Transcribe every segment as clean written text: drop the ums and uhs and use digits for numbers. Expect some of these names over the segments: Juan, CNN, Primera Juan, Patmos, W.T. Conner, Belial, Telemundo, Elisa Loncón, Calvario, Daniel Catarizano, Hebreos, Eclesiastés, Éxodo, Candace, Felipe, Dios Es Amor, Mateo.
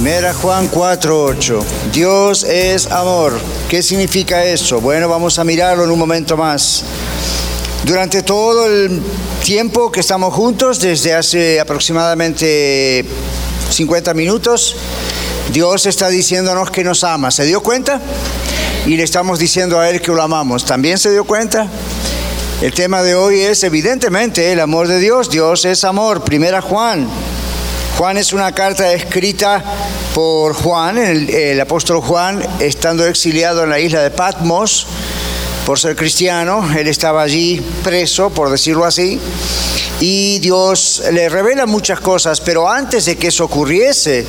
Primera Juan 4:8. Dios es amor. ¿Qué significa eso? Bueno, vamos a mirarlo en un momento más. Durante todo el tiempo que estamos juntos, desde hace aproximadamente 50 minutos, Dios está diciéndonos que nos ama. ¿Se dio cuenta? Y le estamos diciendo a Él que lo amamos. ¿También se dio cuenta? El tema de hoy es, evidentemente, el amor de Dios. Dios es amor. Primera Juan. Juan es una carta escrita por Juan, el apóstol Juan, estando exiliado en la isla de Patmos por ser cristiano. Él estaba allí preso, por decirlo así, y Dios le revela muchas cosas, pero antes de que eso ocurriese,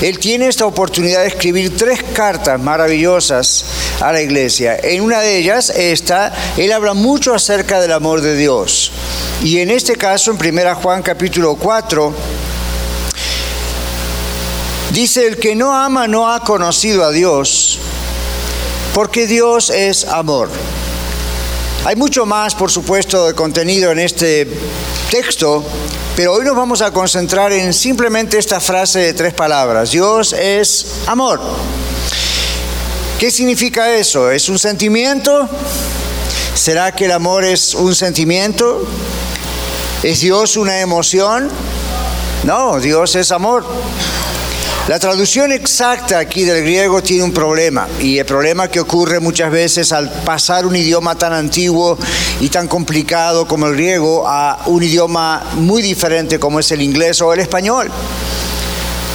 él tiene esta oportunidad de escribir tres cartas maravillosas a la iglesia. En una de ellas, él habla mucho acerca del amor de Dios. Y en este caso, en 1 Juan capítulo 4, dice: el que no ama no ha conocido a Dios, porque Dios es amor. Hay mucho más, por supuesto, de contenido en este texto, pero hoy nos vamos a concentrar en simplemente esta frase de tres palabras: Dios es amor. ¿Qué significa eso? ¿Es un sentimiento? ¿Será que el amor es un sentimiento? ¿Es Dios una emoción? No, Dios es amor. La traducción exacta aquí del griego tiene un problema, y el problema que ocurre muchas veces al pasar un idioma tan antiguo y tan complicado como el griego a un idioma muy diferente como es el inglés o el español.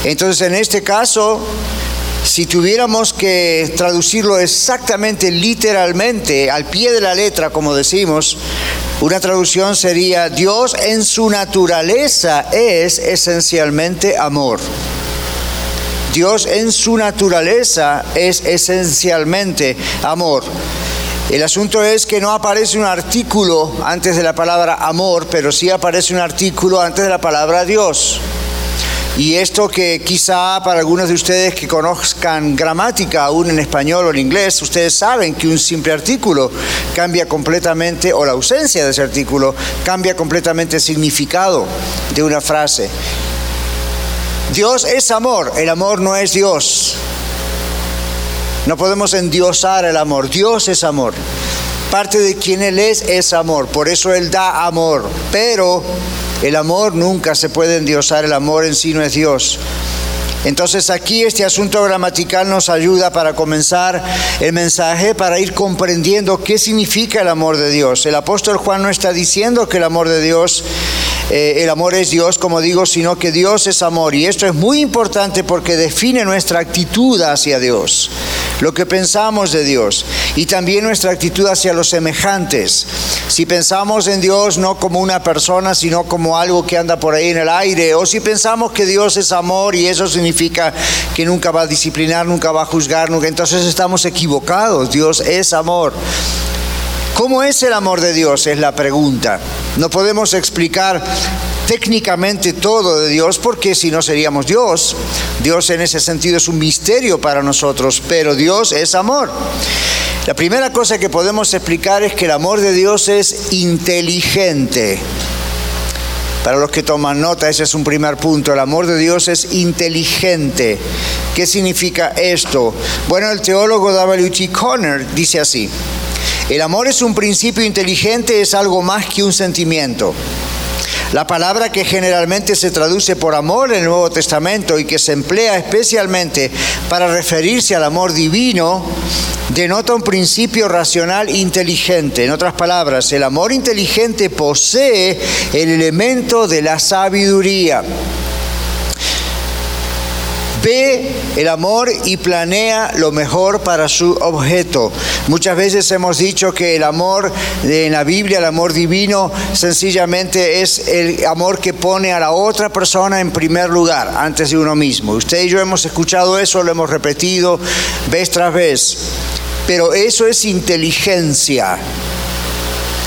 Entonces, en este caso, si tuviéramos que traducirlo exactamente, literalmente, al pie de la letra, como decimos, una traducción sería: Dios en su naturaleza es esencialmente amor. Dios en su naturaleza es esencialmente amor. El asunto es que no aparece un artículo antes de la palabra amor, pero sí aparece un artículo antes de la palabra Dios. Y esto, que quizá para algunos de ustedes que conozcan gramática aún en español o en inglés, ustedes saben que un simple artículo cambia completamente, o la ausencia de ese artículo cambia completamente el significado de una frase. Dios es amor. El amor no es Dios. No podemos endiosar el amor. Dios es amor. Parte de quien Él es amor. Por eso Él da amor. Pero el amor nunca se puede endiosar. El amor en sí no es Dios. Entonces, aquí este asunto gramatical nos ayuda para comenzar el mensaje, para ir comprendiendo qué significa el amor de Dios. El apóstol Juan no está diciendo que el amor de Dios, el amor es Dios, como digo, sino que Dios es amor. Y esto es muy importante porque define nuestra actitud hacia Dios, lo que pensamos de Dios, y también nuestra actitud hacia los semejantes. Si pensamos en Dios no como una persona, sino como algo que anda por ahí en el aire, o si pensamos que Dios es amor y eso significa que nunca va a disciplinar, nunca va a juzgar, nunca, entonces estamos equivocados. Dios es amor. ¿Cómo es el amor de Dios? Es la pregunta. No podemos explicar técnicamente todo de Dios, porque si no seríamos Dios. Dios en ese sentido es un misterio para nosotros, pero Dios es amor. La primera cosa que podemos explicar es que el amor de Dios es inteligente. Para los que toman nota, ese es un primer punto. El amor de Dios es inteligente. ¿Qué significa esto? Bueno, el teólogo W.T. Conner dice así: el amor es un principio inteligente, es algo más que un sentimiento. La palabra que generalmente se traduce por amor en el Nuevo Testamento y que se emplea especialmente para referirse al amor divino, denota un principio racional inteligente. En otras palabras, el amor inteligente posee el elemento de la sabiduría. Ve el amor y planea lo mejor para su objeto. Muchas veces hemos dicho que el amor en la Biblia, el amor divino, sencillamente es el amor que pone a la otra persona en primer lugar, antes de uno mismo. Usted y yo hemos escuchado eso, lo hemos repetido vez tras vez. Pero eso es inteligencia.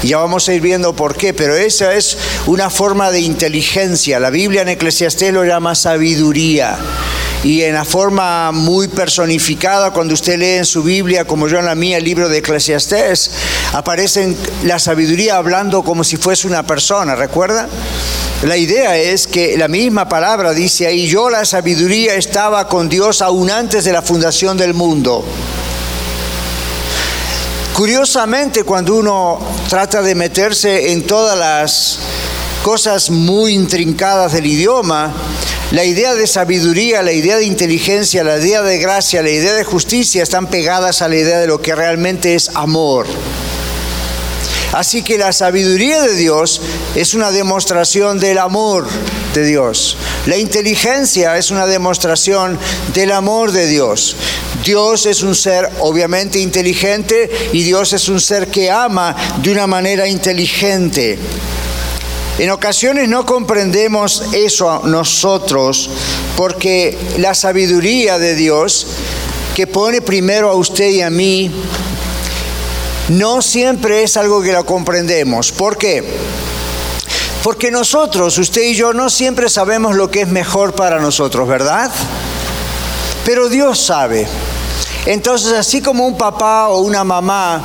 Ya vamos a ir viendo por qué, pero esa es una forma de inteligencia. La Biblia en Eclesiastés lo llama sabiduría. Y en la forma muy personificada, cuando usted lee en su Biblia, como yo en la mía, el libro de Eclesiastés, aparece la sabiduría hablando como si fuese una persona, ¿recuerda? La idea es que la misma palabra dice ahí, yo la sabiduría estaba con Dios aún antes de la fundación del mundo. Curiosamente, cuando uno trata de meterse en todas las cosas muy intrincadas del idioma, la idea de sabiduría, la idea de inteligencia, la idea de gracia, la idea de justicia están pegadas a la idea de lo que realmente es amor. Así que la sabiduría de Dios es una demostración del amor de Dios. La inteligencia es una demostración del amor de Dios. Dios es un ser obviamente inteligente y Dios es un ser que ama de una manera inteligente. En ocasiones no comprendemos eso nosotros porque la sabiduría de Dios que pone primero a usted y a mí no siempre es algo que lo comprendemos. ¿Por qué? Porque nosotros, usted y yo, no siempre sabemos lo que es mejor para nosotros, ¿verdad? Pero Dios sabe. Entonces, así como un papá o una mamá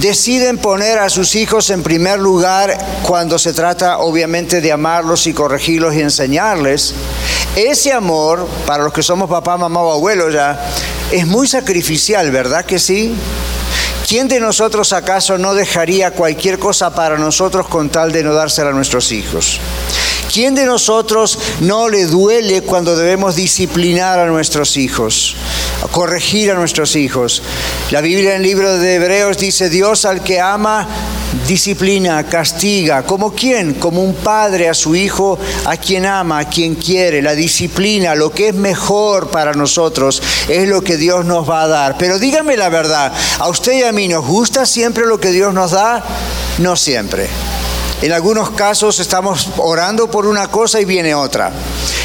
deciden poner a sus hijos en primer lugar cuando se trata obviamente de amarlos y corregirlos y enseñarles, ese amor, para los que somos papá, mamá o abuelo ya, es muy sacrificial, ¿verdad que sí? ¿Quién de nosotros acaso no dejaría cualquier cosa para nosotros con tal de no dársela a nuestros hijos? ¿Quién de nosotros no le duele cuando debemos disciplinar a nuestros hijos, corregir a nuestros hijos? La Biblia en el libro de Hebreos dice, Dios al que ama, disciplina, castiga. ¿Como quién? Como un padre a su hijo, a quien ama, a quien quiere. La disciplina, lo que es mejor para nosotros, es lo que Dios nos va a dar. Pero dígame la verdad, ¿a usted y a mí nos gusta siempre lo que Dios nos da? No siempre. En algunos casos estamos orando por una cosa y viene otra,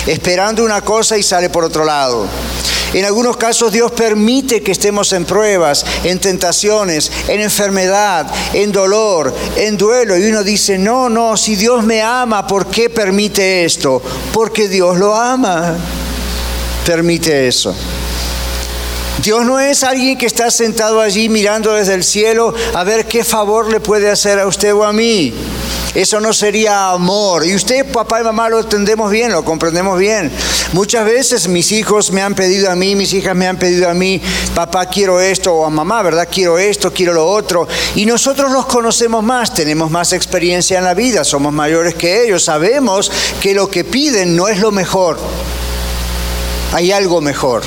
esperando una cosa y sale por otro lado. En algunos casos Dios permite que estemos en pruebas, en tentaciones, en enfermedad, en dolor, en duelo. Y uno dice, no, si Dios me ama, ¿por qué permite esto? Porque Dios lo ama, permite eso. Dios no es alguien que está sentado allí mirando desde el cielo a ver qué favor le puede hacer a usted o a mí. Eso no sería amor. Y usted, papá y mamá, lo entendemos bien, lo comprendemos bien. Muchas veces mis hijos me han pedido a mí, mis hijas me han pedido a mí, papá, quiero esto, o a mamá, ¿verdad? Quiero esto, quiero lo otro. Y nosotros los conocemos más, tenemos más experiencia en la vida, somos mayores que ellos, sabemos que lo que piden no es lo mejor. Hay algo mejor.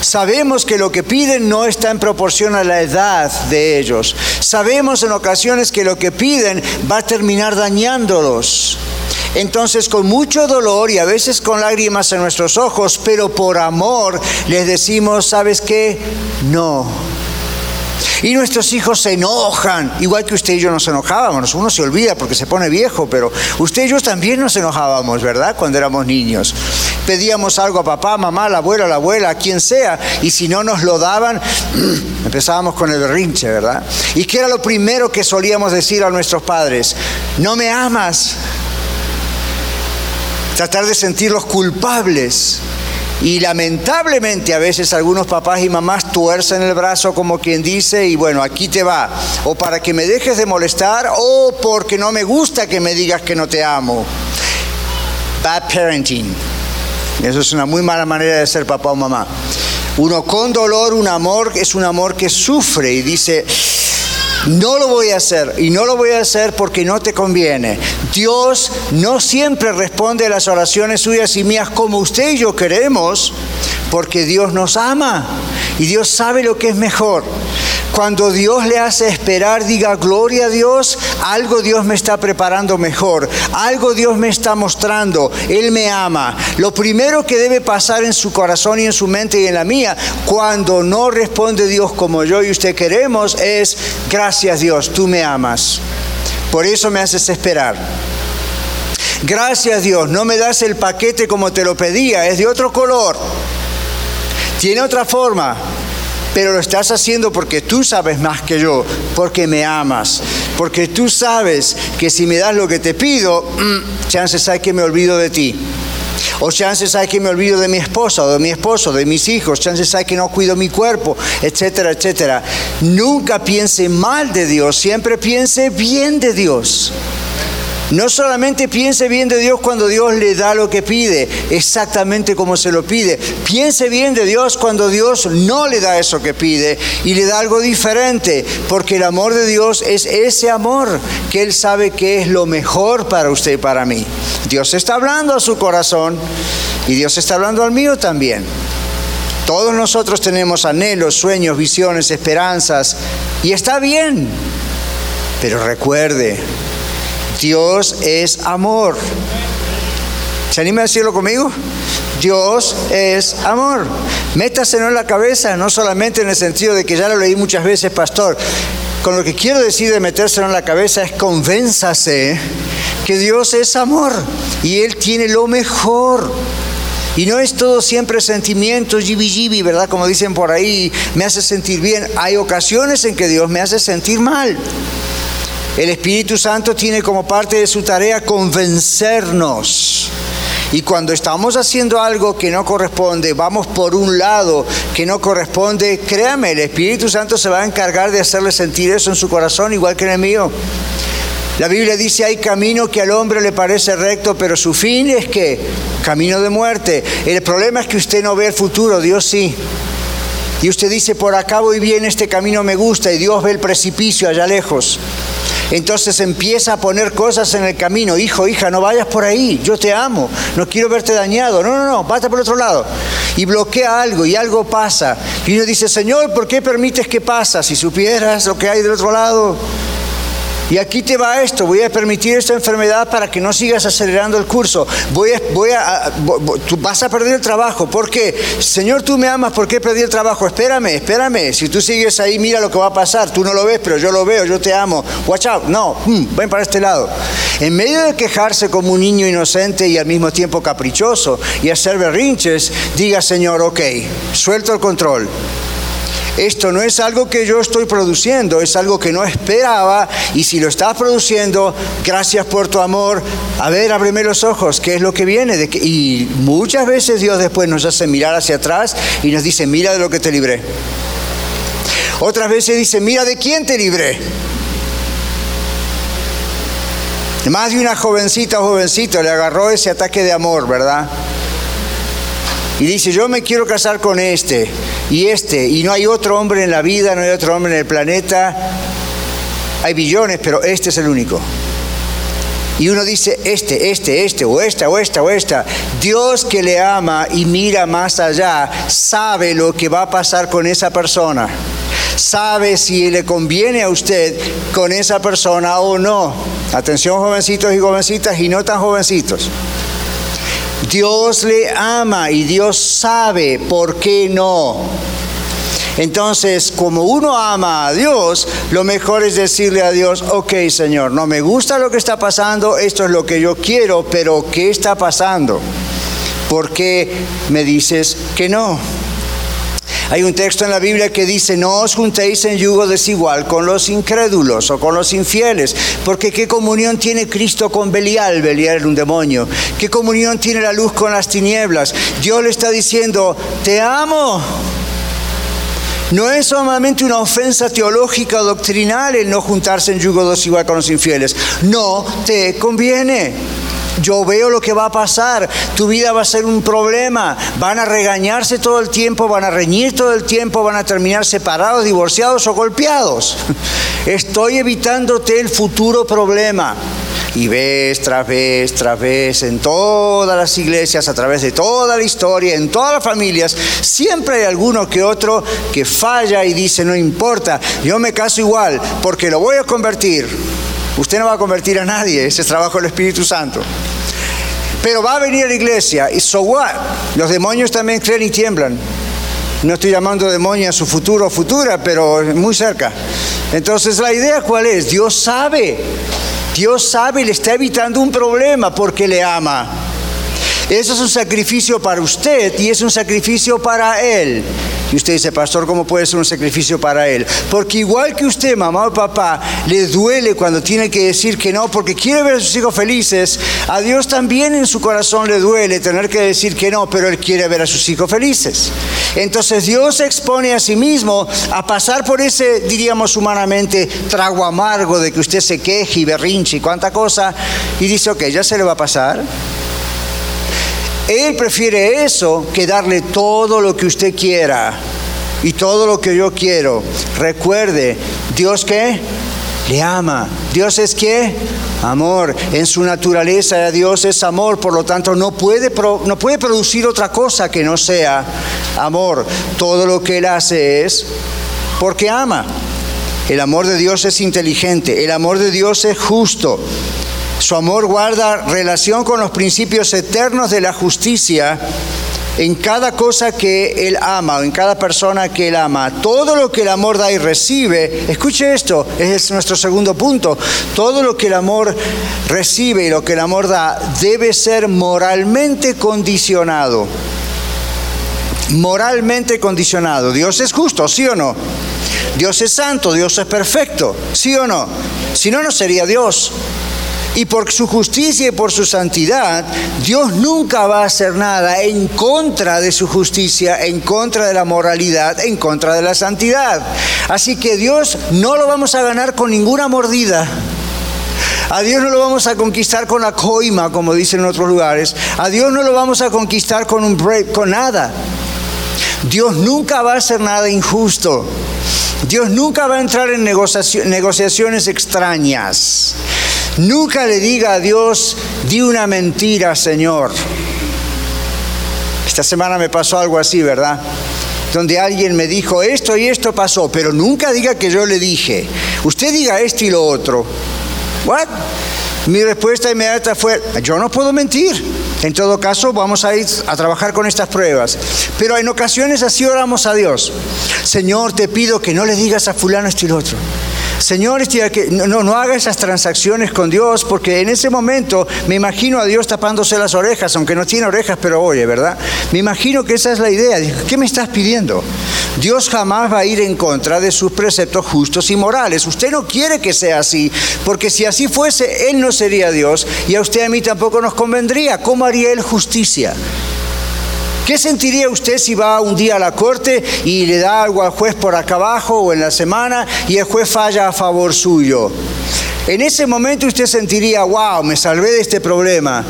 Sabemos que lo que piden no está en proporción a la edad de ellos. Sabemos en ocasiones que lo que piden va a terminar dañándolos. Entonces, con mucho dolor y a veces con lágrimas en nuestros ojos, pero por amor, les decimos, ¿sabes qué? No. Y nuestros hijos se enojan, igual que usted y yo nos enojábamos. Uno se olvida porque se pone viejo, pero usted y yo también nos enojábamos, ¿verdad? Cuando éramos niños. Pedíamos algo a papá, mamá, al abuelo, a la abuela, a quien sea, y si no nos lo daban, empezábamos con el berrinche, ¿verdad? ¿Y qué era lo primero que solíamos decir a nuestros padres? No me amas. Tratar de sentirlos culpables. Y lamentablemente a veces algunos papás y mamás tuercen el brazo como quien dice, y bueno, aquí te va, o para que me dejes de molestar, o porque no me gusta que me digas que no te amo. Bad parenting. Eso es una muy mala manera de ser papá o mamá. Uno con dolor, un amor, es un amor que sufre y dice, no lo voy a hacer, y no lo voy a hacer porque no te conviene. Dios no siempre responde a las oraciones suyas y mías como usted y yo queremos, porque Dios nos ama Y Dios sabe lo que es mejor. Cuando Dios le hace esperar, diga, gloria a Dios, algo Dios me está preparando mejor, algo Dios me está mostrando, Él me ama. Lo primero que debe pasar en su corazón y en su mente y en la mía, cuando no responde Dios como yo y usted queremos, es, gracias Dios, tú me amas, por eso me haces esperar. Gracias Dios, no me das el paquete como te lo pedía, es de otro color, tiene otra forma, pero lo estás haciendo porque tú sabes más que yo, porque me amas, porque tú sabes que si me das lo que te pido, chances hay que me olvido de ti, o chances hay que me olvido de mi esposa, o de mi esposo, de mis hijos, chances hay que no cuido mi cuerpo, etcétera, etcétera. Nunca piense mal de Dios, siempre piense bien de Dios. No solamente piense bien de Dios cuando Dios le da lo que pide, exactamente como se lo pide. Piense bien de Dios cuando Dios no le da eso que pide y le da algo diferente, porque el amor de Dios es ese amor que Él sabe que es lo mejor para usted y para mí. Dios está hablando a su corazón y Dios está hablando al mío también. Todos nosotros tenemos anhelos, sueños, visiones, esperanzas, y está bien, pero recuerde, Dios es amor. ¿Se anima a decirlo conmigo? Dios es amor. Métaselo en la cabeza, no solamente en el sentido de que ya lo leí muchas veces, pastor. Con lo que quiero decir de metérselo en la cabeza es convénzase que Dios es amor y Él tiene lo mejor. Y no es todo siempre sentimiento, yibi, ¿verdad? Como dicen por ahí, me hace sentir bien. Hay ocasiones en que Dios me hace sentir mal. El Espíritu Santo tiene como parte de su tarea convencernos. Y cuando estamos haciendo algo que no corresponde, vamos por un lado que no corresponde, créame, el Espíritu Santo se va a encargar de hacerle sentir eso en su corazón, igual que en el mío. La Biblia dice, hay camino que al hombre le parece recto, pero su fin es ¿qué? Camino de muerte. El problema es que usted no ve el futuro, Dios sí. Y usted dice, por acá voy bien, este camino me gusta, y Dios ve el precipicio allá lejos. Entonces empieza a poner cosas en el camino. Hijo, hija, no vayas por ahí. Yo te amo. No quiero verte dañado. No. Vete por otro lado. Y bloquea algo y algo pasa. Y uno dice, Señor, ¿por qué permites que pasa? Si supieras lo que hay del otro lado. Y aquí te va esto. Voy a permitir esta enfermedad para que no sigas acelerando el curso. Tú vas a perder el trabajo. ¿Por qué? Señor, tú me amas. ¿Por qué perdí el trabajo? Espérame. Si tú sigues ahí, mira lo que va a pasar. Tú no lo ves, pero yo lo veo. Yo te amo. Watch out. No. Ven para este lado. En medio de quejarse como un niño inocente y al mismo tiempo caprichoso y hacer berrinches, diga, Señor, ok, suelto el control. Esto no es algo que yo estoy produciendo, es algo que no esperaba, y si lo estás produciendo, gracias por tu amor. A ver, ábreme los ojos, ¿qué es lo que viene? Y muchas veces Dios después nos hace mirar hacia atrás y nos dice, mira de lo que te libré. Otras veces dice, mira de quién te libré. Más de una jovencita o jovencito le agarró ese ataque de amor, ¿verdad? Y dice, yo me quiero casar con este, y no hay otro hombre en la vida, no hay otro hombre en el planeta. Hay billones, pero este es el único. Y uno dice, esta. Dios, que le ama y mira más allá, sabe lo que va a pasar con esa persona. Sabe si le conviene a usted con esa persona o no. Atención, jovencitos y jovencitas, y no tan jovencitos. Dios le ama y Dios sabe por qué no. Entonces, como uno ama a Dios, lo mejor es decirle a Dios, ok, Señor, no me gusta lo que está pasando, esto es lo que yo quiero, pero ¿qué está pasando? ¿Por qué me dices que no? Hay un texto en la Biblia que dice, no os juntéis en yugo desigual con los incrédulos o con los infieles, porque ¿qué comunión tiene Cristo con Belial? Belial era un demonio. ¿Qué comunión tiene la luz con las tinieblas? Dios le está diciendo, te amo. No es solamente una ofensa teológica o doctrinal el no juntarse en yugo desigual con los infieles. No te conviene. yo veo lo que va a pasar, tu vida va a ser un problema, van a regañarse todo el tiempo, van a reñir todo el tiempo, van a terminar separados, divorciados o golpeados. Estoy evitándote el futuro problema. Y ves, tras vez, en todas las iglesias, a través de toda la historia, en todas las familias, siempre hay alguno que otro que falla y dice, no importa, yo me caso igual, porque lo voy a convertir. Usted no va a convertir a nadie, ese es trabajo del Espíritu Santo. Pero va a venir a la iglesia, y so what? Los demonios también creen y tiemblan. No estoy llamando demonio a su futuro o futura, pero muy cerca. Entonces, ¿la idea cuál es? Dios sabe. Dios sabe y le está evitando un problema porque le ama. Eso es un sacrificio para usted y es un sacrificio para Él. Y usted dice, pastor, ¿cómo puede ser un sacrificio para Él? Porque igual que usted, mamá o papá, le duele cuando tiene que decir que no porque quiere ver a sus hijos felices, a Dios también en su corazón le duele tener que decir que no, pero Él quiere ver a sus hijos felices. Entonces Dios se expone a sí mismo a pasar por ese, diríamos humanamente, trago amargo de que usted se queje y berrinche y cuánta cosa, y dice, ok, ya se le va a pasar. Él prefiere eso que darle todo lo que usted quiera y todo lo que yo quiero. Recuerde, Dios ¿qué? Le ama. Dios es ¿qué? Amor. En su naturaleza Dios es amor, por lo tanto no puede producir otra cosa que no sea amor. Todo lo que Él hace es porque ama. El amor de Dios es inteligente, el amor de Dios es justo. Su amor guarda relación con los principios eternos de la justicia en cada cosa que Él ama, o en cada persona que Él ama. Todo lo que el amor da y recibe, escuche esto, es nuestro segundo punto. Todo lo que el amor recibe y lo que el amor da debe ser moralmente condicionado. Moralmente condicionado. Dios es justo, ¿sí o no? Dios es santo, Dios es perfecto, ¿sí o no? Si no, no sería Dios. Y por su justicia y por su santidad, Dios nunca va a hacer nada en contra de su justicia, en contra de la moralidad, en contra de la santidad. Así que Dios no lo vamos a ganar con ninguna mordida. A Dios no lo vamos a conquistar con la coima, como dicen en otros lugares. A Dios no lo vamos a conquistar con un break, con nada. Dios nunca va a hacer nada injusto. Dios nunca va a entrar en negociaciones extrañas. Nunca le diga a Dios, di una mentira, Señor. Esta semana me pasó algo así, ¿verdad? Donde alguien me dijo, esto y esto pasó, pero nunca diga que yo le dije. Usted diga esto y lo otro. ¿What? Mi respuesta inmediata fue, yo no puedo mentir. En todo caso, vamos a ir a trabajar con estas pruebas. Pero en ocasiones así oramos a Dios. Señor, te pido que no le digas a fulano esto y lo otro. Señor, no haga esas transacciones con Dios, porque en ese momento me imagino a Dios tapándose las orejas, aunque no tiene orejas, pero oye, ¿verdad? Me imagino que esa es la idea. ¿Qué me estás pidiendo? Dios jamás va a ir en contra de sus preceptos justos y morales. Usted no quiere que sea así, porque si así fuese, Él no sería Dios, y a usted y a mí tampoco nos convendría. ¿Cómo haría Él justicia? ¿Qué sentiría usted si va un día a la corte y le da algo al juez por acá abajo o en la semana y el juez falla a favor suyo? En ese momento usted sentiría, wow, me salvé de este problema.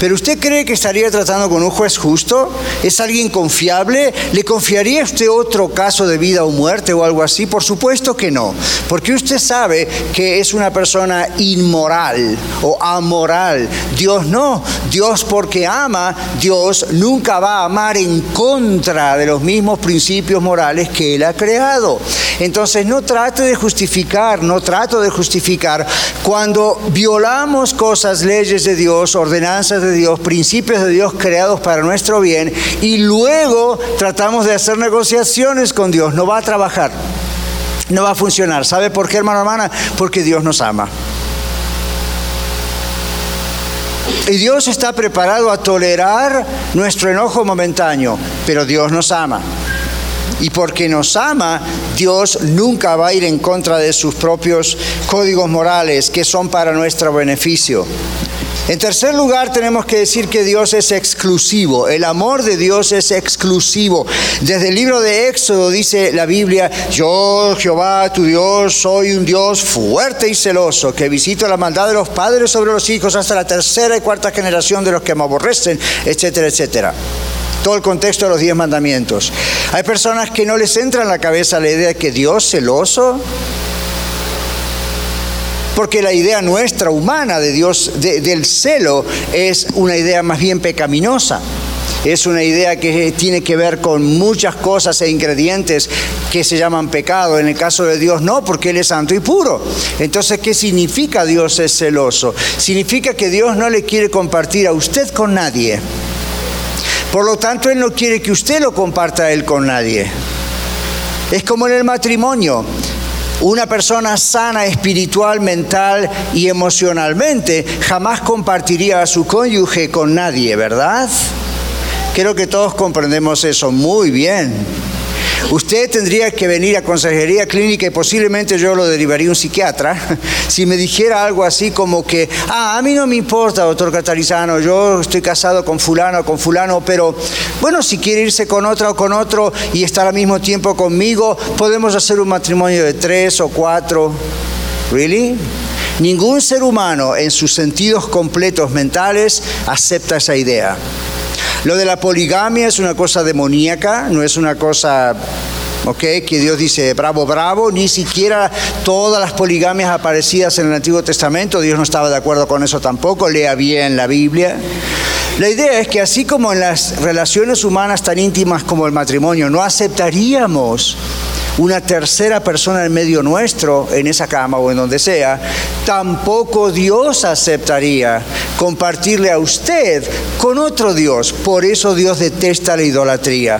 ¿Pero usted cree que estaría tratando con un juez justo? ¿Es alguien confiable? ¿Le confiaría usted otro caso de vida o muerte o algo así? Por supuesto que no, porque usted sabe que es una persona inmoral o amoral. Dios no. Dios, porque ama, Dios nunca va a amar en contra de los mismos principios morales que Él ha creado. Entonces no trato de justificar cuando violamos cosas, leyes de Dios, ordenanzas de Dios, principios de Dios creados para nuestro bien, y luego tratamos de hacer negociaciones con Dios. No va a trabajar, no va a funcionar. ¿Sabe por qué, hermano, hermana? Porque Dios nos ama. Y Dios está preparado a tolerar nuestro enojo momentáneo, pero Dios nos ama. Y porque nos ama, Dios nunca va a ir en contra de sus propios códigos morales que son para nuestro beneficio. En tercer lugar, tenemos que decir que Dios es exclusivo. El amor de Dios es exclusivo. Desde el libro de Éxodo dice la Biblia: yo, Jehová, tu Dios, soy un Dios fuerte y celoso, que visito la maldad de los padres sobre los hijos hasta la tercera y cuarta generación de los que me aborrecen, etcétera, etcétera. Todo el contexto de los 10 mandamientos. Hay personas que no les entra en la cabeza la idea de que Dios celoso, porque la idea nuestra humana de Dios, del celo, es una idea más bien pecaminosa. Es una idea que tiene que ver con muchas cosas e ingredientes que se llaman pecado. En el caso de Dios no, porque Él es santo y puro. Entonces, ¿qué significa Dios es celoso? Significa que Dios no le quiere compartir a usted con nadie. Por lo tanto, Él no quiere que usted lo comparta a Él con nadie. Es como en el matrimonio. Una persona sana espiritual, mental y emocionalmente jamás compartiría a su cónyuge con nadie, ¿verdad? Creo que todos comprendemos eso muy bien. Usted tendría que venir a consejería clínica y posiblemente yo lo derivaría a un psiquiatra si me dijera algo así como que, a mí no me importa, doctor Catarizano, yo estoy casado con fulano, pero bueno, si quiere irse con otra o con otro y estar al mismo tiempo conmigo, podemos hacer un matrimonio de 3 o 4. ¿Really? Ningún ser humano en sus sentidos completos mentales acepta esa idea. Lo de la poligamia es una cosa demoníaca, no es una cosa, que Dios dice bravo, bravo. Ni siquiera todas las poligamias aparecidas en el Antiguo Testamento, Dios no estaba de acuerdo con eso tampoco, lea bien la Biblia. La idea es que así como en las relaciones humanas tan íntimas como el matrimonio, no aceptaríamos una tercera persona en medio nuestro, en esa cama o en donde sea, tampoco Dios aceptaría compartirle a usted con otro Dios. Por eso Dios detesta la idolatría.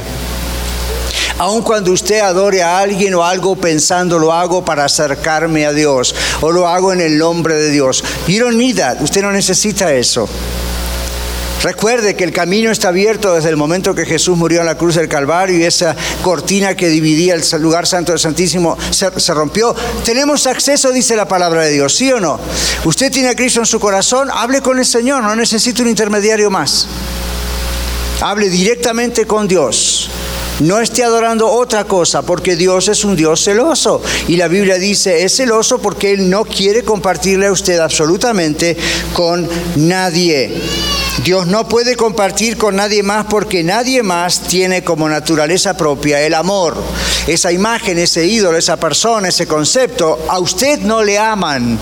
Aun cuando usted adore a alguien o algo pensando, lo hago para acercarme a Dios, o lo hago en el nombre de Dios. You don't need that. Usted no necesita eso. Recuerde que el camino está abierto desde el momento que Jesús murió en la cruz del Calvario y esa cortina que dividía el lugar santo del Santísimo se rompió. Tenemos acceso, dice la palabra de Dios, ¿sí o no? Usted tiene a Cristo en su corazón, hable con el Señor, no necesita un intermediario más. Hable directamente con Dios. No esté adorando otra cosa, porque Dios es un Dios celoso. Y la Biblia dice, es celoso porque Él no quiere compartirle a usted absolutamente con nadie. Dios no puede compartir con nadie más porque nadie más tiene como naturaleza propia el amor. Esa imagen, ese ídolo, esa persona, ese concepto, a usted no le aman.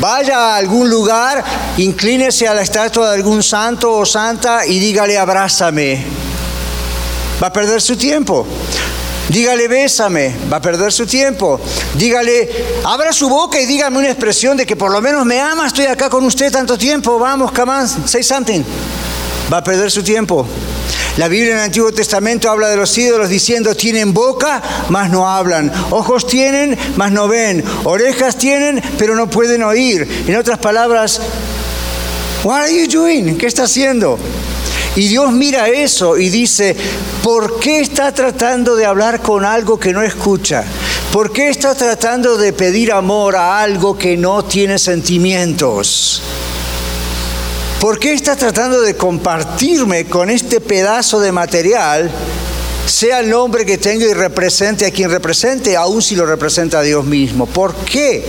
Vaya a algún lugar, inclínese a la estatua de algún santo o santa y dígale abrázame. Va a perder su tiempo. Dígale bésame, va a perder su tiempo. Dígale, abra su boca y dígame una expresión de que por lo menos me ama, estoy acá con usted tanto tiempo, vamos, come on, say something. Va a perder su tiempo. La Biblia en el Antiguo Testamento habla de los ídolos diciendo, tienen boca, mas no hablan. Ojos tienen, mas no ven. Orejas tienen, pero no pueden oír. En otras palabras, what are you doing? ¿Qué está haciendo? Y Dios mira eso y dice, ¿por qué está tratando de hablar con algo que no escucha? ¿Por qué está tratando de pedir amor a algo que no tiene sentimientos? ¿Por qué está tratando de compartirme con este pedazo de material, sea el nombre que tenga y represente a quien represente, aun si lo representa a Dios mismo? ¿Por qué?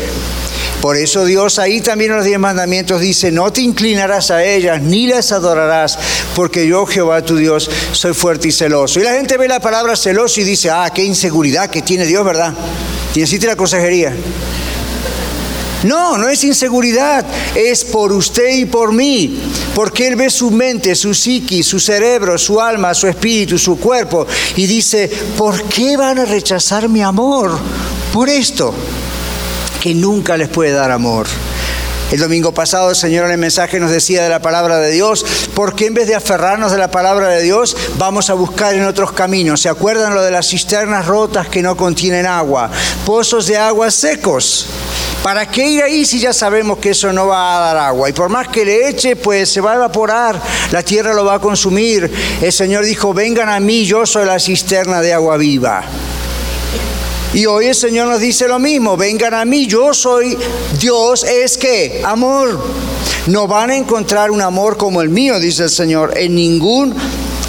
Por eso Dios ahí también en los 10 mandamientos dice, no te inclinarás a ellas, ni las adorarás, porque yo, Jehová, tu Dios, soy fuerte y celoso. Y la gente ve la palabra celoso y dice, qué inseguridad que tiene Dios, ¿verdad? Y necesita la consejería. No, no es inseguridad, es por usted y por mí, porque Él ve su mente, su psiquis, su cerebro, su alma, su espíritu, su cuerpo, y dice, ¿por qué van a rechazar mi amor? Por esto que nunca les puede dar amor. El domingo pasado el Señor en el mensaje nos decía de la palabra de Dios, porque en vez de aferrarnos de la palabra de Dios, vamos a buscar en otros caminos. ¿Se acuerdan lo de las cisternas rotas que no contienen agua? Pozos de aguas secos. ¿Para qué ir ahí si ya sabemos que eso no va a dar agua? Y por más que le eche, pues se va a evaporar, la tierra lo va a consumir. El Señor dijo, vengan a mí, yo soy la cisterna de agua viva. Y hoy el Señor nos dice lo mismo: vengan a mí, yo soy Dios, es que amor. No van a encontrar un amor como el mío, dice el Señor, en ningún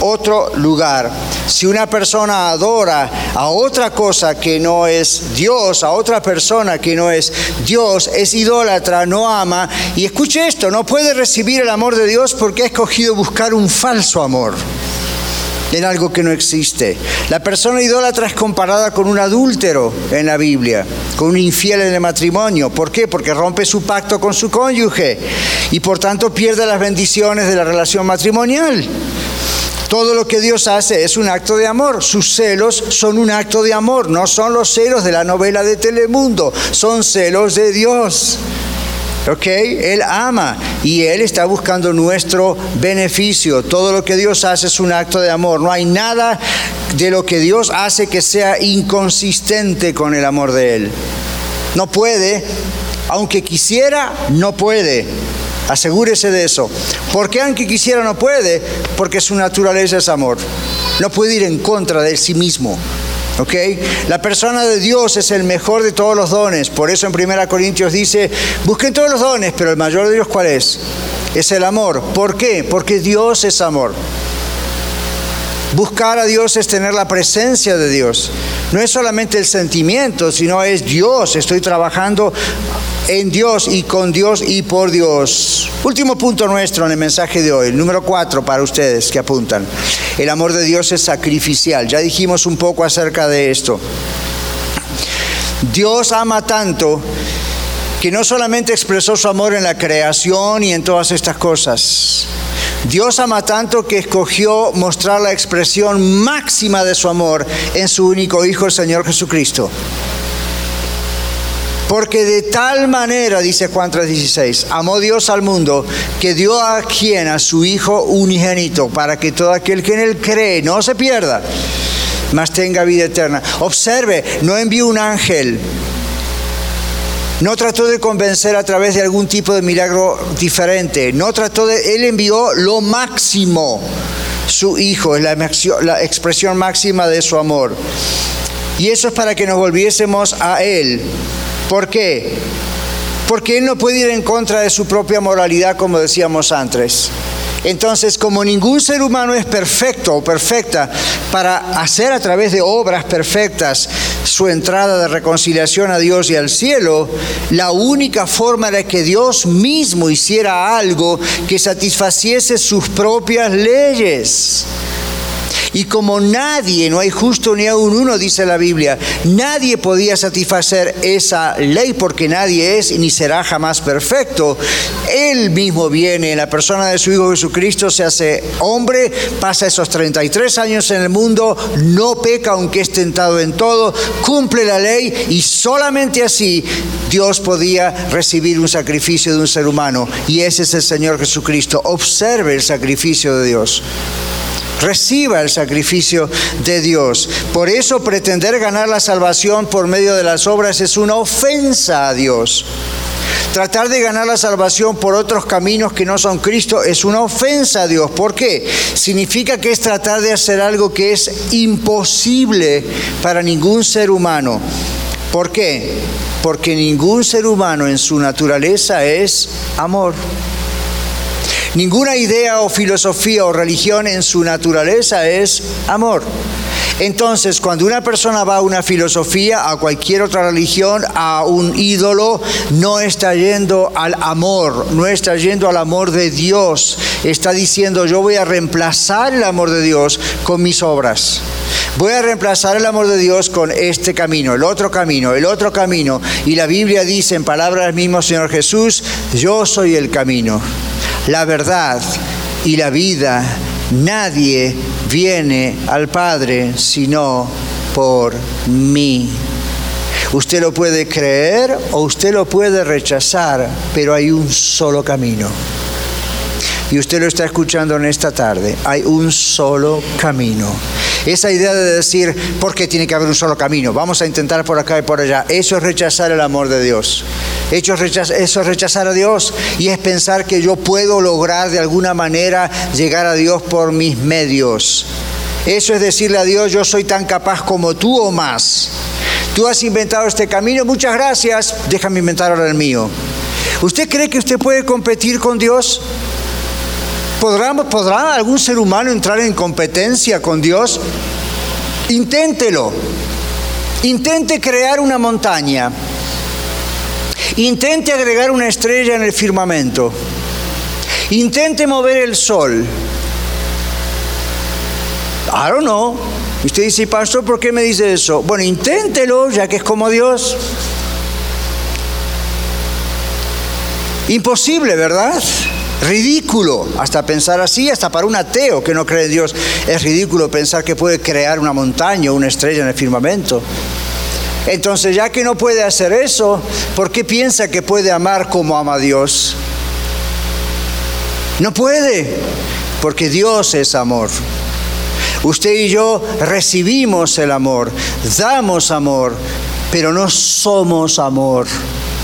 otro lugar. Si una persona adora a otra cosa que no es Dios, a otra persona que no es Dios, es idólatra, no ama. Y escuche esto, no puede recibir el amor de Dios porque ha escogido buscar un falso amor en algo que no existe. La persona idólatra es comparada con un adúltero en la Biblia, con un infiel en el matrimonio. ¿Por qué? Porque rompe su pacto con su cónyuge y por tanto pierde las bendiciones de la relación matrimonial. Todo lo que Dios hace es un acto de amor. Sus celos son un acto de amor. No son los celos de la novela de Telemundo. Son celos de Dios. ¿Ok? Él ama y Él está buscando nuestro beneficio. Todo lo que Dios hace es un acto de amor. No hay nada de lo que Dios hace que sea inconsistente con el amor de Él. No puede. Aunque quisiera, no puede. Asegúrese de eso. Porque aunque quisiera no puede, porque su naturaleza es amor. No puede ir en contra de sí mismo. ¿Ok? La persona de Dios es el mejor de todos los dones. Por eso en Primera Corintios dice, busquen todos los dones, pero el mayor de ellos, ¿cuál es? Es el amor. ¿Por qué? Porque Dios es amor. Buscar a Dios es tener la presencia de Dios. No es solamente el sentimiento, sino es Dios. Estoy trabajando en Dios y con Dios y por Dios. Último punto nuestro en el mensaje de hoy, el número 4 para ustedes que apuntan. El amor de Dios es sacrificial. Ya dijimos un poco acerca de esto. Dios ama tanto que no solamente expresó su amor en la creación y en todas estas cosas. Dios ama tanto que escogió mostrar la expresión máxima de su amor en su único Hijo, el Señor Jesucristo. Porque de tal manera, dice Juan 3:16, amó Dios al mundo que dio a su Hijo unigénito, para que todo aquel que en Él cree no se pierda, mas tenga vida eterna. Observe, no envió un ángel. No trató de convencer a través de algún tipo de milagro diferente. Él envió lo máximo. Su Hijo es la expresión máxima de su amor. Y eso es para que nos volviésemos a Él. ¿Por qué? Porque Él no puede ir en contra de su propia moralidad, como decíamos antes. Entonces, como ningún ser humano es perfecto o perfecta para hacer a través de obras perfectas su entrada de reconciliación a Dios y al cielo, la única forma era que Dios mismo hiciera algo que satisfaciese sus propias leyes. Y como nadie, no hay justo ni aún uno, dice la Biblia, nadie podía satisfacer esa ley porque nadie es ni será jamás perfecto. Él mismo viene en la persona de su Hijo Jesucristo, se hace hombre, pasa esos 33 años en el mundo, no peca aunque es tentado en todo, cumple la ley y solamente así Dios podía recibir un sacrificio de un ser humano. Y ese es el Señor Jesucristo. Observe el sacrificio de Dios. Reciba el sacrificio de Dios. Por eso pretender ganar la salvación por medio de las obras es una ofensa a Dios. Tratar de ganar la salvación por otros caminos que no son Cristo es una ofensa a Dios. ¿Por qué? Significa que es tratar de hacer algo que es imposible para ningún ser humano. ¿Por qué? Porque ningún ser humano en su naturaleza es amor. Ninguna idea o filosofía o religión en su naturaleza es amor. Entonces, cuando una persona va a una filosofía, a cualquier otra religión, a un ídolo, no está yendo al amor, no está yendo al amor de Dios. Está diciendo, yo voy a reemplazar el amor de Dios con mis obras. Voy a reemplazar el amor de Dios con este camino, el otro camino, el otro camino. Y la Biblia dice, en palabras del mismo Señor Jesús, yo soy el camino, la verdad y la vida. Nadie viene al Padre sino por mí. Usted lo puede creer o usted lo puede rechazar, pero hay un solo camino. Y usted lo está escuchando en esta tarde. Hay un solo camino. Esa idea de decir, ¿por qué tiene que haber un solo camino? Vamos a intentar por acá y por allá. Eso es rechazar el amor de Dios. Eso es rechazar a Dios y es pensar que yo puedo lograr de alguna manera llegar a Dios por mis medios. Eso es decirle a Dios, yo soy tan capaz como tú o más. Tú has inventado este camino, muchas gracias, déjame inventar ahora el mío. ¿Usted cree que usted puede competir con Dios? ¿Podrá algún ser humano entrar en competencia con Dios? Inténtelo. Intente crear una montaña. Intente agregar una estrella en el firmamento. Intente mover el sol. I don't know. Usted dice, pastor, ¿por qué me dice eso? Bueno, inténtelo, ya que es como Dios. Imposible, ¿verdad? Ridículo, hasta pensar así, hasta para un ateo que no cree en Dios. Es ridículo pensar que puede crear una montaña o una estrella en el firmamento. Entonces, ya que no puede hacer eso, ¿por qué piensa que puede amar como ama a Dios? No puede, porque Dios es amor. Usted y yo recibimos el amor, damos amor, pero no somos amor.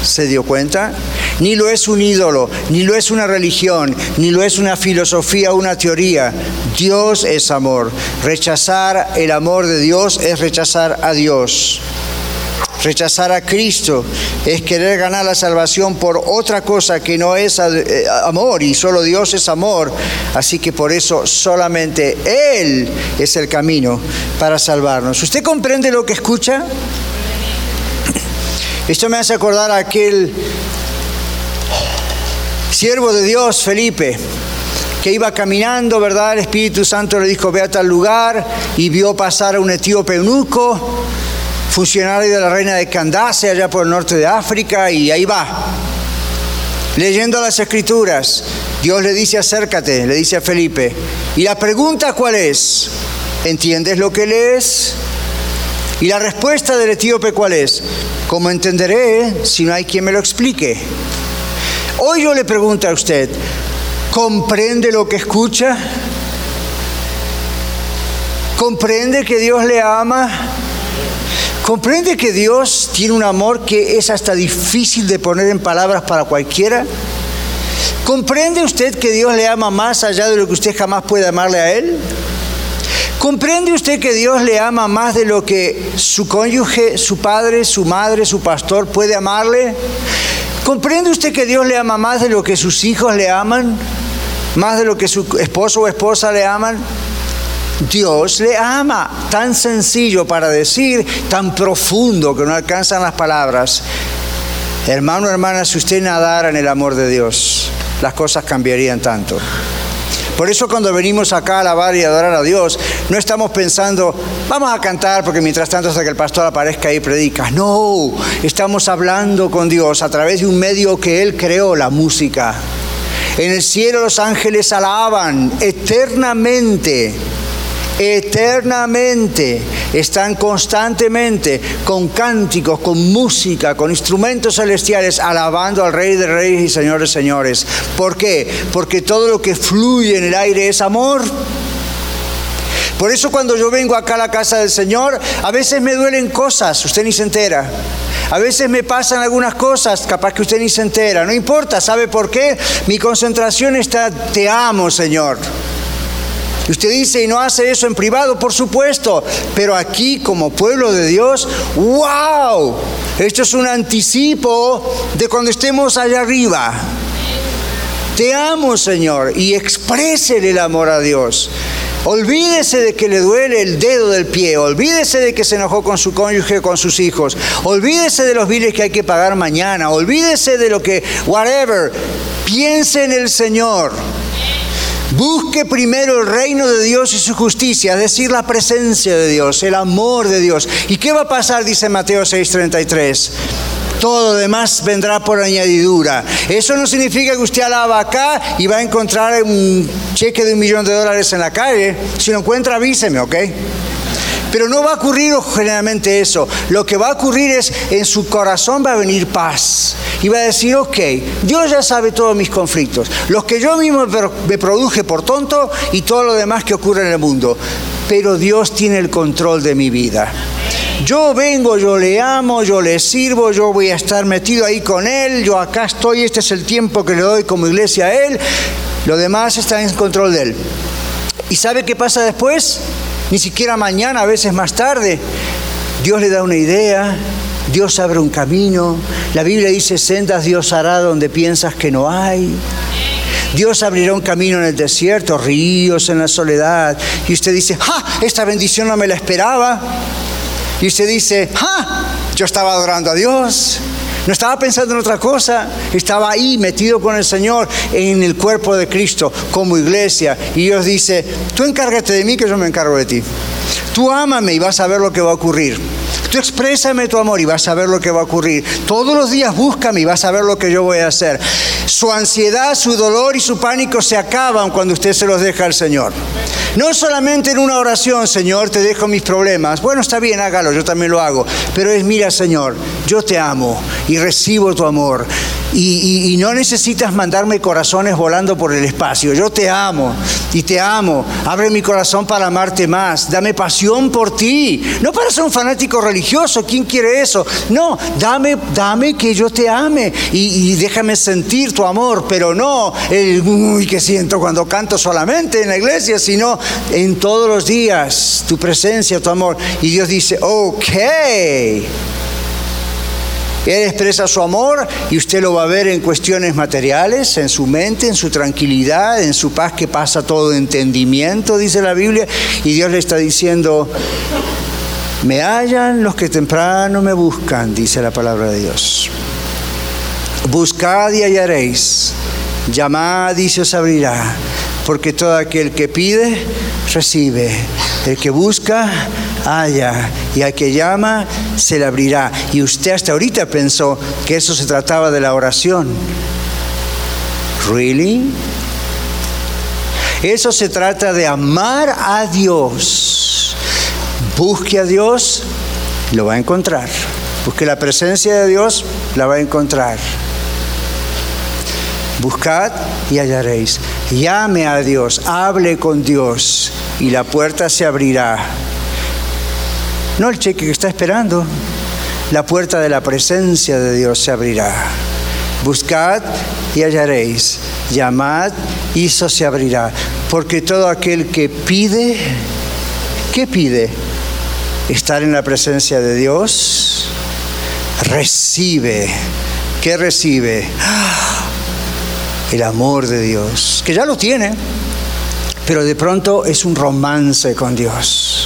¿Se dio cuenta? Ni lo es un ídolo, ni lo es una religión, ni lo es una filosofía o una teoría. Dios es amor. Rechazar el amor de Dios es rechazar a Dios. Rechazar a Cristo es querer ganar la salvación por otra cosa que no es amor, y solo Dios es amor. Así que por eso solamente Él es el camino para salvarnos. ¿Usted comprende lo que escucha? Esto me hace acordar a aquel siervo de Dios, Felipe, que iba caminando, ¿verdad? El Espíritu Santo le dijo, ve a tal lugar, y vio pasar a un etíope eunuco, funcionario de la reina de Candace, allá por el norte de África, y ahí va, leyendo las Escrituras. Dios le dice, acércate, le dice a Felipe. Y la pregunta, ¿cuál es? ¿Entiendes lo que lees? Y la respuesta del etíope, ¿cuál es? ¿Cómo entenderé si no hay quien me lo explique? Hoy yo le pregunto a usted, ¿comprende lo que escucha? ¿Comprende que Dios le ama? ¿Comprende que Dios tiene un amor que es hasta difícil de poner en palabras para cualquiera? ¿Comprende usted que Dios le ama más allá de lo que usted jamás puede amarle a Él? ¿Comprende usted que Dios le ama más de lo que su cónyuge, su padre, su madre, su pastor puede amarle? ¿Comprende usted que Dios le ama más de lo que sus hijos le aman? ¿Más de lo que su esposo o esposa le aman? Dios le ama. Tan sencillo para decir, tan profundo que no alcanzan las palabras. Hermano, hermana, si usted nadara en el amor de Dios, las cosas cambiarían tanto. Por eso cuando venimos acá a alabar y adorar a Dios, no estamos pensando, vamos a cantar porque mientras tanto hasta que el pastor aparezca ahí predica. No, estamos hablando con Dios a través de un medio que Él creó, la música. En el cielo los ángeles alaban eternamente. Eternamente, están constantemente con cánticos, con música, con instrumentos celestiales, alabando al Rey de Reyes y Señor de Señores. ¿Por qué? Porque todo lo que fluye en el aire es amor. Por eso cuando yo vengo acá a la casa del Señor, a veces me duelen cosas, usted ni se entera. A veces me pasan algunas cosas, capaz que usted ni se entera. No importa, ¿sabe por qué? Mi concentración está, te amo, Señor. Usted dice, y no hace eso en privado, por supuesto, pero aquí como pueblo de Dios, ¡wow! Esto es un anticipo de cuando estemos allá arriba. Te amo, Señor, y exprésele el amor a Dios. Olvídese de que le duele el dedo del pie, olvídese de que se enojó con su cónyuge, con sus hijos, olvídese de los biles que hay que pagar mañana, olvídese de lo que, whatever, piense en el Señor. Busque primero el reino de Dios y su justicia, es decir, la presencia de Dios, el amor de Dios. ¿Y qué va a pasar? Dice Mateo 6:33. Todo demás vendrá por añadidura. Eso no significa que usted alaba acá y va a encontrar un cheque de $1,000,000 en la calle. Si lo encuentra, avíseme, ¿ok? Pero no va a ocurrir generalmente eso. Lo que va a ocurrir es, en su corazón va a venir paz. Y va a decir, ok, Dios ya sabe todos mis conflictos, los que yo mismo me produje por tonto y todo lo demás que ocurre en el mundo. Pero Dios tiene el control de mi vida. Yo vengo, yo le amo, yo le sirvo, yo voy a estar metido ahí con Él, yo acá estoy, este es el tiempo que le doy como iglesia a Él. Lo demás está en control de Él. ¿Y sabe qué pasa después? Ni siquiera mañana, a veces más tarde. Dios le da una idea, Dios abre un camino. La Biblia dice, sendas Dios hará donde piensas que no hay. Dios abrirá un camino en el desierto, ríos en la soledad. Y usted dice, ¡ja! Esta bendición no me la esperaba. Y usted dice, ¡ja! Yo estaba adorando a Dios. No estaba pensando en otra cosa. Estaba ahí metido con el Señor en el cuerpo de Cristo, como iglesia. Y Dios dice, tú encárgate de mí que yo me encargo de ti. Tú ámame y vas a ver lo que va a ocurrir. Tú exprésame tu amor y vas a ver lo que va a ocurrir. Todos los días búscame y vas a ver lo que yo voy a hacer. Su ansiedad, su dolor y su pánico se acaban cuando usted se los deja al Señor. No solamente en una oración, Señor, te dejo mis problemas. Bueno, está bien, hágalo, yo también lo hago. Pero es, mira, Señor, yo te amo y recibo tu amor. Y no necesitas mandarme corazones volando por el espacio. Yo te amo y te amo. Abre mi corazón para amarte más. Dame pasión por ti. No para ser un fanático religioso. ¿Quién quiere eso? No, dame que yo te ame. Y déjame sentir tu amor. Pero no el uy que siento cuando canto solamente en la iglesia, sino en todos los días. Tu presencia, tu amor. Y Dios dice, okay. Él expresa su amor y usted lo va a ver en cuestiones materiales, en su mente, en su tranquilidad, en su paz que pasa todo entendimiento, dice la Biblia. Y Dios le está diciendo, me hallan los que temprano me buscan, dice la palabra de Dios. Buscad y hallaréis, llamad y se os abrirá, porque todo aquel que pide, recibe, el que busca, haya, y al que llama se le abrirá. Y usted hasta ahorita pensó que eso se trataba de la oración. ¿Really? Eso se trata de amar a Dios. Busque a Dios, lo va a encontrar. Busque la presencia de Dios, la va a encontrar. Buscad y hallaréis. Llame a Dios, hable con Dios y la puerta se abrirá. No el cheque que está esperando. La puerta de la presencia de Dios se abrirá. Buscad y hallaréis. Llamad y eso se abrirá. Porque todo aquel que pide, ¿qué pide? Estar en la presencia de Dios. Recibe. ¿Qué recibe? El amor de Dios. Que ya lo tiene. Pero de pronto es un romance con Dios.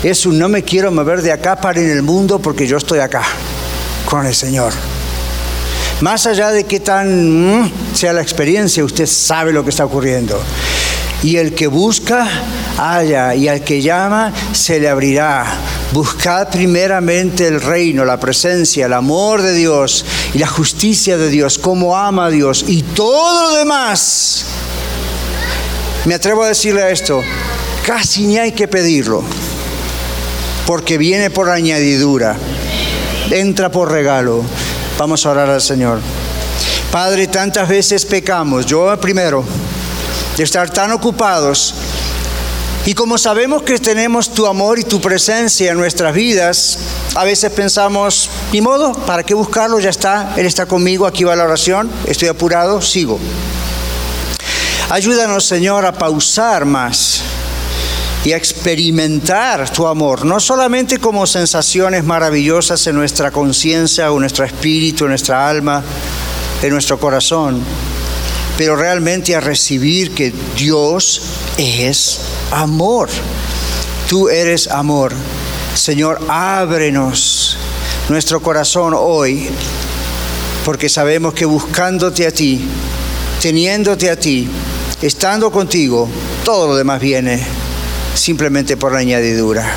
Es un no me quiero mover de acá para en el mundo porque yo estoy acá con el Señor. Más allá de qué tan sea la experiencia, usted sabe lo que está ocurriendo. Y el que busca, halla, y al que llama, se le abrirá. Buscad primeramente el reino, la presencia, el amor de Dios y la justicia de Dios, cómo ama a Dios y todo lo demás. Me atrevo a decirle esto, casi ni hay que pedirlo. Porque viene por añadidura, entra por regalo. Vamos a orar al Señor. Padre, tantas veces pecamos, yo primero, de estar tan ocupados. Y como sabemos que tenemos tu amor y tu presencia en nuestras vidas, a veces pensamos, ni modo, ¿para qué buscarlo? Ya está, Él está conmigo, aquí va la oración, estoy apurado, sigo. Ayúdanos, Señor, a pausar más. Y a experimentar tu amor, no solamente como sensaciones maravillosas en nuestra conciencia o nuestro espíritu, en nuestra alma, en nuestro corazón, pero realmente a recibir que Dios es amor. Tú eres amor. Señor, ábrenos nuestro corazón hoy, porque sabemos que buscándote a ti, teniéndote a ti, estando contigo, todo lo demás viene simplemente por la añadidura.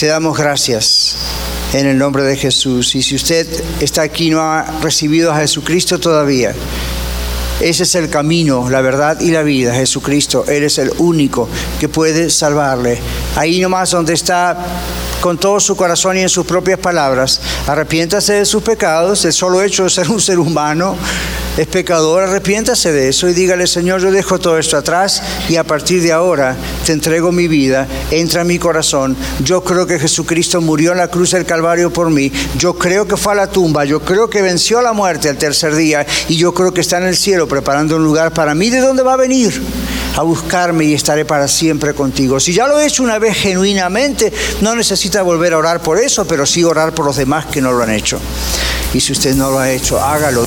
Te damos gracias en el nombre de Jesús. Y si usted está aquí y no ha recibido a Jesucristo todavía, ese es el camino, la verdad y la vida. Jesucristo, Él es el único que puede salvarle. Ahí nomás donde está, con todo su corazón y en sus propias palabras, arrepiéntase de sus pecados. El solo hecho de ser un ser humano es pecador, arrepiéntase de eso y dígale, Señor, yo dejo todo esto atrás y a partir de ahora te entrego mi vida, entra en mi corazón. Yo creo que Jesucristo murió en la cruz del Calvario por mí. Yo creo que fue a la tumba, yo creo que venció la muerte al tercer día y yo creo que está en el cielo preparando un lugar para mí de donde va a venir a buscarme y estaré para siempre contigo. Si ya lo he hecho una vez genuinamente, no necesita volver a orar por eso, pero sí orar por los demás que no lo han hecho. Y si usted no lo ha hecho, hágalo.